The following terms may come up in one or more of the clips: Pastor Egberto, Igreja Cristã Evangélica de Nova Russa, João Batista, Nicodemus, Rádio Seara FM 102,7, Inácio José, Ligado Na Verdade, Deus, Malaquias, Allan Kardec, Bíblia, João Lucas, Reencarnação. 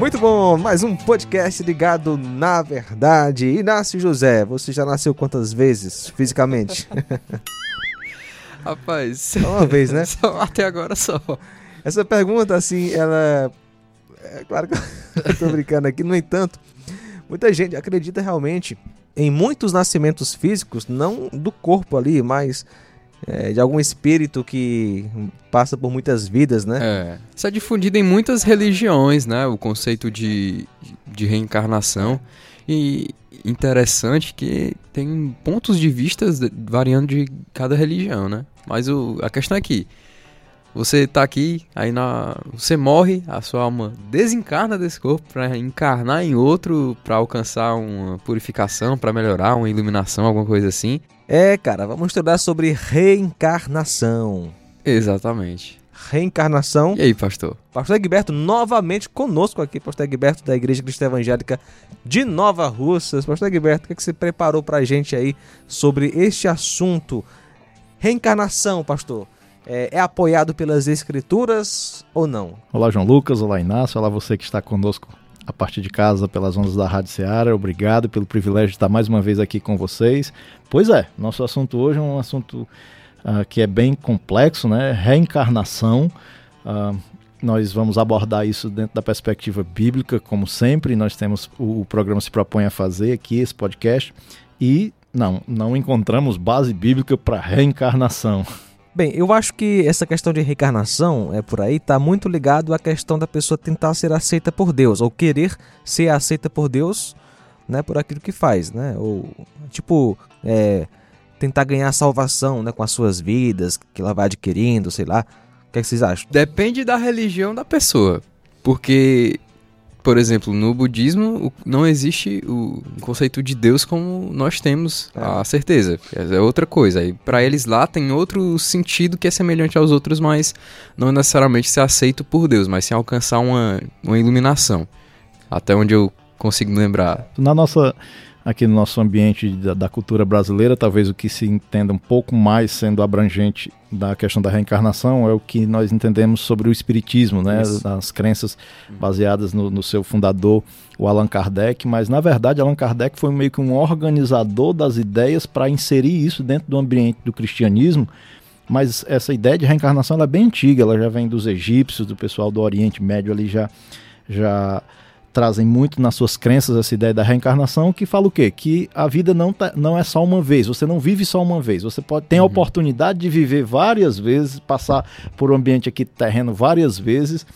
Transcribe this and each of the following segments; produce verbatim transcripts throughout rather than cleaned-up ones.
Muito bom, mais um podcast ligado na verdade. Inácio José, você já nasceu quantas vezes fisicamente? Rapaz... Só uma vez, né? Só, até agora só. Essa pergunta, assim, ela... É claro que eu tô brincando aqui, no entanto, muita gente acredita realmente em muitos nascimentos físicos, não do corpo ali, mas... É, de algum espírito que passa por muitas vidas, né? É. Isso é difundido em muitas religiões, né? O conceito de, de reencarnação. E interessante que tem pontos de vista variando de cada religião, né? Mas o, a questão é que você tá aqui, aí na, você morre, a sua alma desencarna desse corpo para encarnar em outro, para alcançar uma purificação, para melhorar, uma iluminação, alguma coisa assim. É, cara, vamos estudar sobre reencarnação. Exatamente. Reencarnação. E aí, pastor? Pastor Egberto novamente conosco aqui, pastor Egberto da Igreja Cristã Evangélica de Nova Russa. Pastor Egberto, o que, é que você preparou pra gente aí sobre este assunto? Reencarnação, pastor, é, é apoiado pelas escrituras ou não? Olá, João Lucas, olá, Inácio, olá você que está conosco a partir de casa pelas ondas da Rádio Seara. Obrigado pelo privilégio de estar mais uma vez aqui com vocês. Pois é, nosso assunto hoje é um assunto uh, que é bem complexo, né? Reencarnação. Uh, nós vamos abordar isso dentro da perspectiva bíblica, como sempre. Nós temos, o, o programa se propõe a fazer aqui, esse podcast, e não, não encontramos base bíblica para reencarnação. Bem, eu acho que essa questão de reencarnação, é por aí, está muito ligado à questão da pessoa tentar ser aceita por Deus, ou querer ser aceita por Deus, né, por aquilo que faz, né? Ou, tipo, é, tentar ganhar salvação, né, com as suas vidas, que ela vai adquirindo, sei lá. O que é que vocês acham? Depende da religião da pessoa, porque, por exemplo, no budismo não existe o conceito de Deus como nós temos é. a certeza. É outra coisa. E para eles lá tem outro sentido que é semelhante aos outros, mas não necessariamente ser aceito por Deus, mas sim alcançar uma, uma iluminação. Até onde eu consigo lembrar. Na nossa, aqui no nosso ambiente da, da cultura brasileira, talvez o que se entenda um pouco mais sendo abrangente da questão da reencarnação é o que nós entendemos sobre o espiritismo, né? As, as crenças baseadas no, no seu fundador, o Allan Kardec, mas na verdade Allan Kardec foi meio que um organizador das ideias para inserir isso dentro do ambiente do cristianismo. Mas essa ideia de reencarnação ela é bem antiga, ela já vem dos egípcios, do pessoal do Oriente Médio ali já... já trazem muito nas suas crenças essa ideia da reencarnação, que fala o quê? Que a vida não, tá, não é só uma vez, você não vive só uma vez, você pode, tem a oportunidade de viver várias vezes, passar por um ambiente aqui terreno várias vezes,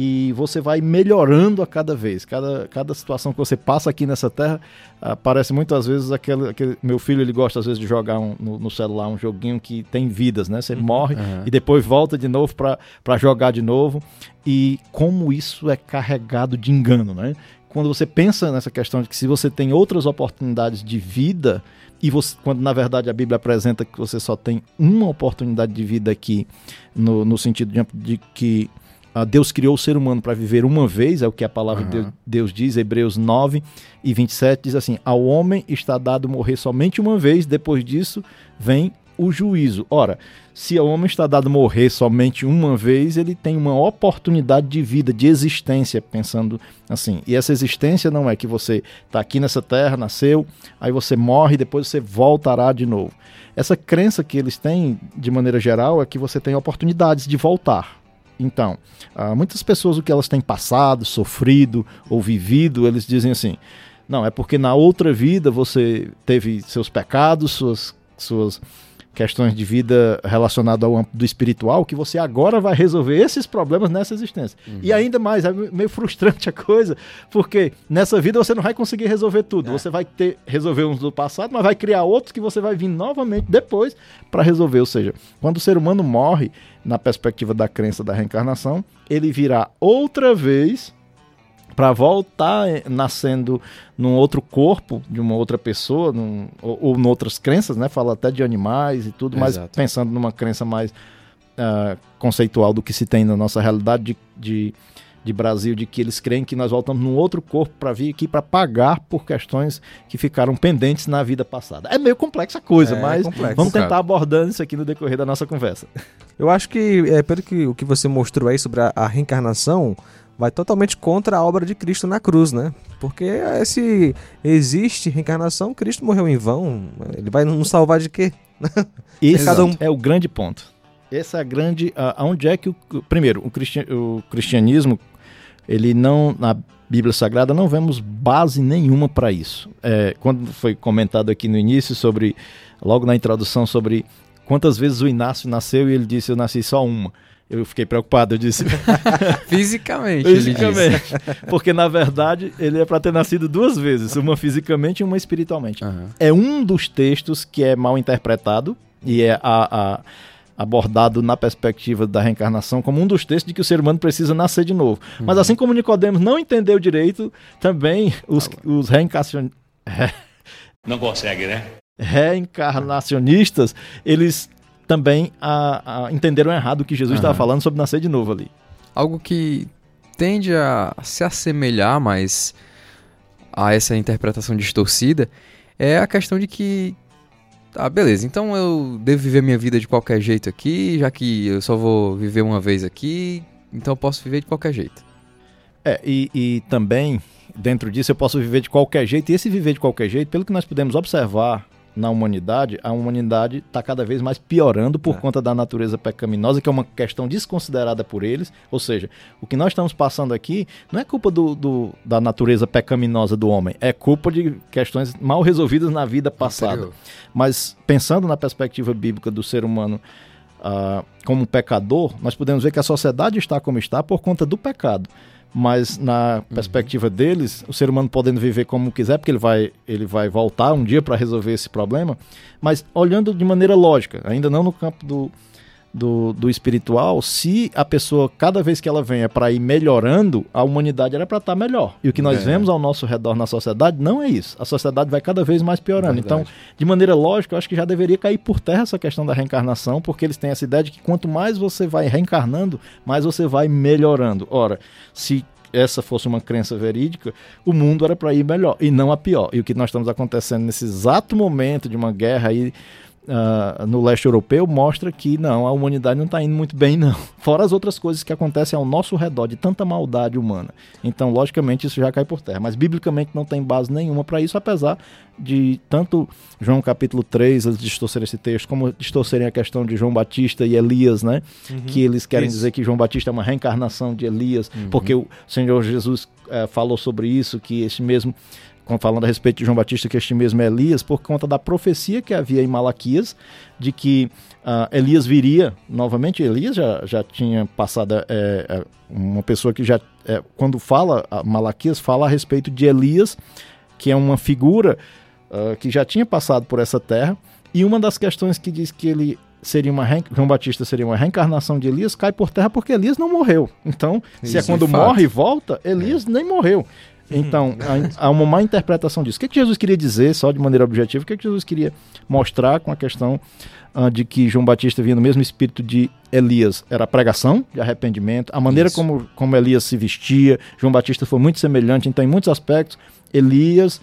e você vai melhorando a cada vez, cada, cada situação que você passa aqui nessa terra, aparece muitas vezes aquele, aquele meu filho, ele gosta às vezes de jogar um, no, no celular um joguinho que tem vidas, né? Você morre uhum. e depois volta de novo para jogar de novo, e como isso é carregado de engano, né? Quando você pensa nessa questão de que se você tem outras oportunidades de vida, e você, quando na verdade a Bíblia apresenta que você só tem uma oportunidade de vida aqui, no, no sentido de, de que Deus criou o ser humano para viver uma vez, é o que a palavra uhum. de Deus diz, Hebreus nove e vinte e sete, diz assim, ao homem está dado morrer somente uma vez, depois disso vem o juízo. Ora, se ao homem está dado morrer somente uma vez, ele tem uma oportunidade de vida, de existência, pensando assim. E essa existência não é que você está aqui nessa terra, nasceu, aí você morre e depois você voltará de novo. Essa crença que eles têm, de maneira geral, é que você tem oportunidades de voltar. Então, muitas pessoas, o que elas têm passado, sofrido ou vivido, eles dizem assim, não, é porque na outra vida você teve seus pecados, suas, suas questões de vida relacionadas ao âmbito do espiritual, que você agora vai resolver esses problemas nessa existência. Uhum. E ainda mais, é meio frustrante a coisa, porque nessa vida você não vai conseguir resolver tudo. É. Você vai ter, resolver uns do passado, mas vai criar outros que você vai vir novamente depois para resolver. Ou seja, quando o ser humano morre, na perspectiva da crença da reencarnação, ele virá outra vez para voltar nascendo num outro corpo, de uma outra pessoa, num, ou, ou noutras crenças, né? Fala até de animais e tudo, mas Exato. Pensando numa crença mais uh, conceitual do que se tem na nossa realidade de, de, de Brasil, de que eles creem que nós voltamos num outro corpo para vir aqui para pagar por questões que ficaram pendentes na vida passada. É meio complexa a coisa, é, mas complexo, vamos tentar cara. abordando isso aqui no decorrer da nossa conversa. Eu acho que, é, pelo que, o que você mostrou aí sobre a, a reencarnação, vai totalmente contra a obra de Cristo na cruz, né? Porque se existe reencarnação, Cristo morreu em vão. Ele vai nos salvar de quê? Isso cada um... é o grande ponto. Essa é a grande... Aonde é que o... Primeiro, o, cristian, o cristianismo, ele não... Na Bíblia Sagrada não vemos base nenhuma para isso. É, quando foi comentado aqui no início sobre... Logo na introdução sobre quantas vezes o Inácio nasceu e ele disse, eu nasci só uma. Eu fiquei preocupado, eu disse... fisicamente, fisicamente. Porque, na verdade, ele é para ter nascido duas vezes, uma fisicamente e uma espiritualmente. Uhum. É um dos textos que é mal interpretado e é a, a, abordado na perspectiva da reencarnação como um dos textos de que o ser humano precisa nascer de novo. Uhum. Mas assim como Nicodemus não entendeu direito, também os, os reencarnacionistas... Não consegue, né? Reencarnacionistas, eles... também a, a entenderam errado o que Jesus estava falando sobre nascer de novo ali. Algo que tende a se assemelhar mais a essa interpretação distorcida é a questão de que, ah, beleza, então eu devo viver minha vida de qualquer jeito aqui, já que eu só vou viver uma vez aqui, então eu posso viver de qualquer jeito. É, e, e também, dentro disso, eu posso viver de qualquer jeito, e esse viver de qualquer jeito, pelo que nós podemos observar, na humanidade, a humanidade está cada vez mais piorando por é. conta da natureza pecaminosa, que é uma questão desconsiderada por eles, ou seja, o que nós estamos passando aqui não é culpa do, do, da natureza pecaminosa do homem, é culpa de questões mal resolvidas na vida passada. Interior. Mas pensando na perspectiva bíblica do ser humano ah, como pecador, nós podemos ver que a sociedade está como está por conta do pecado. Mas na perspectiva deles, o ser humano podendo viver como quiser, porque ele vai, ele vai voltar um dia para resolver esse problema, mas olhando de maneira lógica, ainda não no campo do, do, do espiritual, se a pessoa, cada vez que ela vem é para ir melhorando, a humanidade era para estar melhor. E o que nós é. vemos ao nosso redor na sociedade não é isso. A sociedade vai cada vez mais piorando. Verdade. Então, de maneira lógica, eu acho que já deveria cair por terra essa questão da reencarnação, porque eles têm essa ideia de que quanto mais você vai reencarnando, mais você vai melhorando. Ora, se essa fosse uma crença verídica, o mundo era para ir melhor e não a pior. E o que nós estamos acontecendo nesse exato momento de uma guerra aí uh, no leste europeu mostra que não, a humanidade não está indo muito bem não. Fora as outras coisas que acontecem ao nosso redor de tanta maldade humana. Então, logicamente, isso já cai por terra. Mas, biblicamente, não tem base nenhuma para isso, apesar de tanto João capítulo três, eles distorcerem esse texto, como distorcerem a questão de João Batista e Elias, né? Uhum. Que eles querem isso. dizer que João Batista é uma reencarnação de Elias, uhum. porque o Senhor Jesus é, falou sobre isso, que esse mesmo, falando a respeito de João Batista, que este mesmo é Elias, por conta da profecia que havia em Malaquias, de que uh, Elias viria novamente. Elias já, já tinha passado, é, uma pessoa que já, é, quando fala, Malaquias fala a respeito de Elias, que é uma figura uh, que já tinha passado por essa terra, e uma das questões que diz que ele seria uma reen... João Batista seria uma reencarnação de Elias, cai por terra porque Elias não morreu. Então, isso, se é quando morre e volta, Elias é. nem morreu. Então, há uma má interpretação disso. O que, que Jesus queria dizer, só de maneira objetiva, o que, que Jesus queria mostrar com a questão uh, de que João Batista vinha no mesmo espírito de Elias? Era a pregação de arrependimento, a maneira como, como Elias se vestia. João Batista foi muito semelhante, então, em muitos aspectos, Elias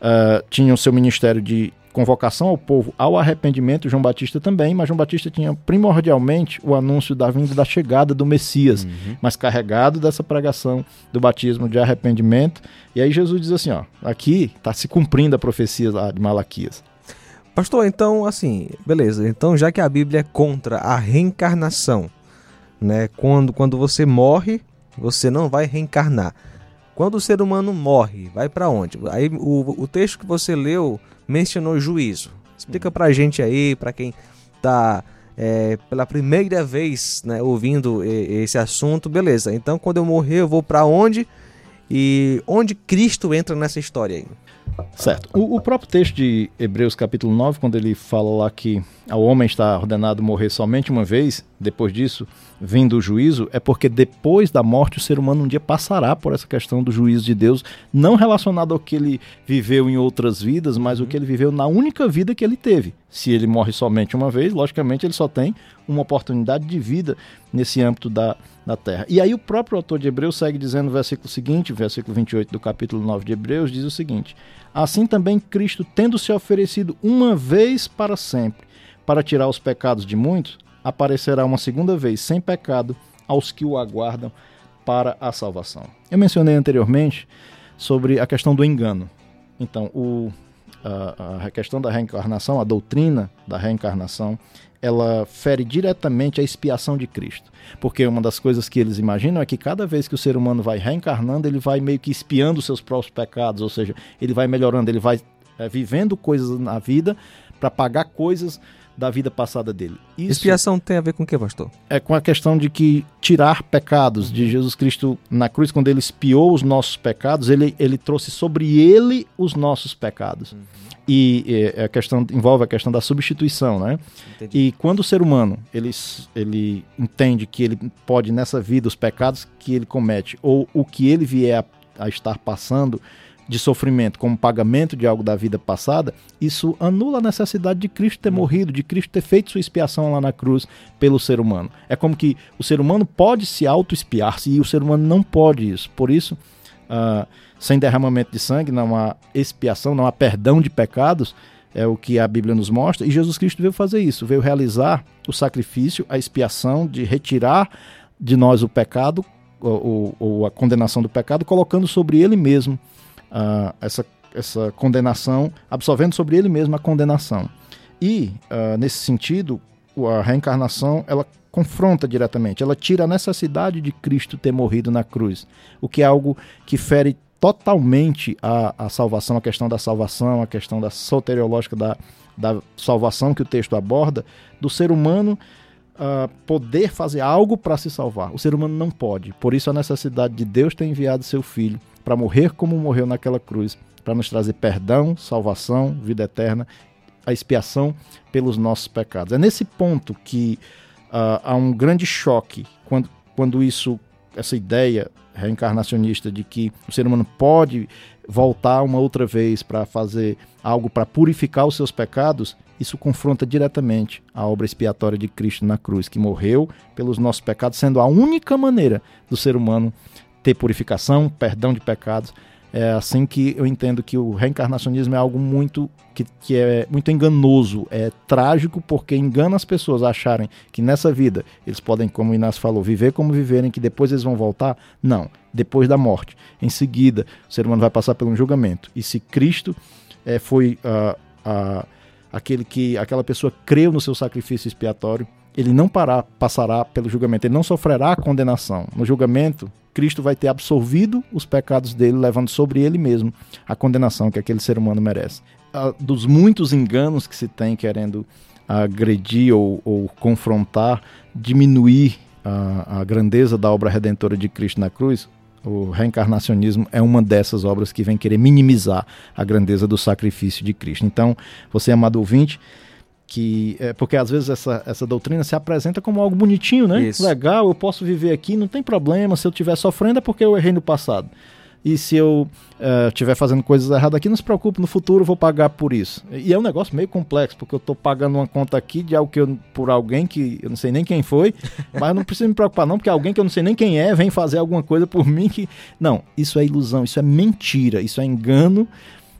uh, tinha o seu ministério de convocação ao povo ao arrependimento, João Batista também, mas João Batista tinha primordialmente o anúncio da vinda, da chegada do Messias, uhum. mas carregado dessa pregação do batismo de arrependimento. E aí Jesus diz assim, ó, aqui está se cumprindo a profecia lá de Malaquias. Pastor, então assim, beleza, então já que a Bíblia é contra a reencarnação, né, quando, quando você morre, você não vai reencarnar. Quando o ser humano morre, vai para onde? Aí o, o texto que você leu mencionou juízo. Explica pra gente aí, pra quem tá é, pela primeira vez, né, ouvindo esse assunto. Beleza, então quando eu morrer eu vou pra onde? E onde Cristo entra nessa história aí? Certo, o, o próprio texto de Hebreus capítulo nove, quando ele fala lá que ao homem está ordenado morrer somente uma vez, depois disso, vindo o juízo, é porque depois da morte o ser humano um dia passará por essa questão do juízo de Deus, não relacionado ao que ele viveu em outras vidas, mas o que ele viveu na única vida que ele teve. Se ele morre somente uma vez, logicamente ele só tem uma oportunidade de vida nesse âmbito da, da terra. E aí o próprio autor de Hebreus segue dizendo no versículo seguinte, versículo vinte e oito do capítulo nove de Hebreus, diz o seguinte: assim também Cristo, tendo se oferecido uma vez para sempre, para tirar os pecados de muitos, aparecerá uma segunda vez sem pecado aos que o aguardam para a salvação. Eu mencionei anteriormente sobre a questão do engano. Então, o, a, a questão da reencarnação, a doutrina da reencarnação, ela fere diretamente a expiação de Cristo. Porque uma das coisas que eles imaginam é que cada vez que o ser humano vai reencarnando, ele vai meio que espiando os seus próprios pecados, ou seja, ele vai melhorando, ele vai é, vivendo coisas na vida para pagar coisas da vida passada dele. Isso expiação tem a ver com o que, pastor? É com a questão de que tirar pecados de Jesus Cristo na cruz, quando ele expiou os nossos pecados, ele, ele trouxe sobre ele os nossos pecados. Uhum. E, e a questão envolve a questão da substituição, né? Entendi. E quando o ser humano ele, ele entende que ele pode nessa vida, os pecados que ele comete, ou o que ele vier a, a estar passando de sofrimento como pagamento de algo da vida passada, isso anula a necessidade de Cristo ter morrido, de Cristo ter feito sua expiação lá na cruz pelo ser humano. É como que o ser humano pode se auto-expiar-se e o ser humano não pode isso. Por isso, uh, sem derramamento de sangue, não há expiação, não há perdão de pecados, é o que a Bíblia nos mostra. E Jesus Cristo veio fazer isso, veio realizar o sacrifício, a expiação de retirar de nós o pecado, ou, ou a condenação do pecado, colocando sobre ele mesmo Uh, essa, essa condenação, absorvendo sobre ele mesmo a condenação. E, uh, nesse sentido, a reencarnação, ela confronta diretamente, ela tira a necessidade de Cristo ter morrido na cruz, o que é algo que fere totalmente a, a salvação, a questão da salvação, a questão da soteriológica da, da salvação que o texto aborda, do ser humano Uh, poder fazer algo para se salvar. O ser humano não pode. Por isso a necessidade de Deus ter enviado seu Filho para morrer como morreu naquela cruz, para nos trazer perdão, salvação, vida eterna, a expiação pelos nossos pecados. É nesse ponto que uh, há um grande choque quando, quando isso, essa ideia reencarnacionista de que o ser humano pode voltar uma outra vez para fazer algo para purificar os seus pecados, isso confronta diretamente a obra expiatória de Cristo na cruz, que morreu pelos nossos pecados, sendo a única maneira do ser humano ter purificação, perdão de pecados. É assim que eu entendo que o reencarnacionismo é algo muito, que, que é muito enganoso, é trágico, porque engana as pessoas a acharem que nessa vida eles podem, como o Inácio falou, viver como viverem, que depois eles vão voltar. Não, depois da morte. Em seguida, o ser humano vai passar por um julgamento. E se Cristo é, foi... Uh, uh, Aquele que, aquela pessoa creu no seu sacrifício expiatório, ele não parar, passará pelo julgamento, ele não sofrerá a condenação. No julgamento, Cristo vai ter absorvido os pecados dele, levando sobre ele mesmo a condenação que aquele ser humano merece. Dos muitos enganos que se tem querendo agredir ou, ou confrontar, diminuir a, a grandeza da obra redentora de Cristo na cruz, o reencarnacionismo é uma dessas obras que vem querer minimizar a grandeza do sacrifício de Cristo. Então, você, amado ouvinte, que, é, porque às vezes essa, essa doutrina se apresenta como algo bonitinho, né? Isso. Legal, eu posso viver aqui, não tem problema, se eu estiver sofrendo é porque eu errei no passado. E se eu estiver uh, fazendo coisas erradas aqui, não se preocupe, no futuro eu vou pagar por isso. E é um negócio meio complexo, porque eu estou pagando uma conta aqui de algo que eu, por alguém que eu não sei nem quem foi, mas eu não preciso me preocupar não, porque alguém que eu não sei nem quem é vem fazer alguma coisa por mim que... Não, isso é ilusão, isso é mentira, isso é engano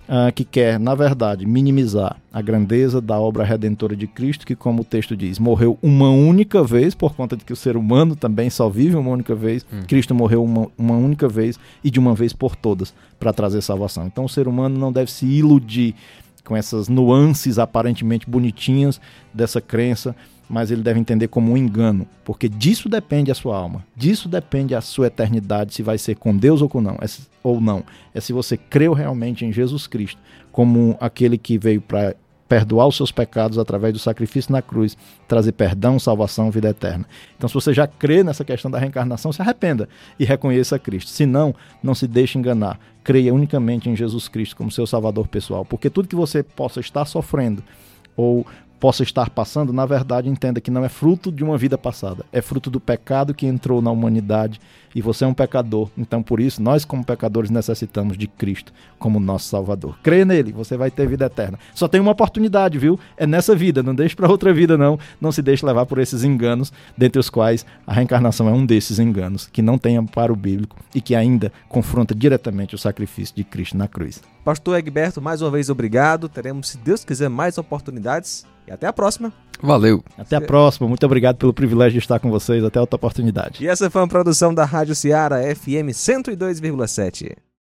uh, que quer, na verdade, minimizar a grandeza da obra redentora de Cristo, que, como o texto diz, morreu uma única vez, por conta de que o ser humano também só vive uma única vez. Hum. Cristo morreu uma, uma única vez e de uma vez por todas para trazer salvação. Então o ser humano não deve se iludir com essas nuances aparentemente bonitinhas dessa crença, mas ele deve entender como um engano, porque disso depende a sua alma, disso depende a sua eternidade, se vai ser com Deus ou com não, é, ou não. É se você creu realmente em Jesus Cristo, como aquele que veio para perdoar os seus pecados através do sacrifício na cruz, trazer perdão, salvação, vida eterna. Então, se você já crê nessa questão da reencarnação, se arrependa e reconheça a Cristo. Se não, não se deixe enganar. Creia unicamente em Jesus Cristo como seu salvador pessoal, porque tudo que você possa estar sofrendo ou possa estar passando, na verdade, entenda que não é fruto de uma vida passada, é fruto do pecado que entrou na humanidade e você é um pecador. Então, por isso, nós como pecadores necessitamos de Cristo como nosso salvador. Crê nele, você vai ter vida eterna. Só tem uma oportunidade, viu? É nessa vida, não deixe para outra vida, não. Não se deixe levar por esses enganos, dentre os quais a reencarnação é um desses enganos, que não tem amparo bíblico e que ainda confronta diretamente o sacrifício de Cristo na cruz. Pastor Egberto, mais uma vez obrigado. Teremos, se Deus quiser, mais oportunidades. E até a próxima. Valeu. Até a próxima. Muito obrigado pelo privilégio de estar com vocês. Até outra oportunidade. E essa foi uma produção da Rádio Seara F M cento e dois vírgula sete.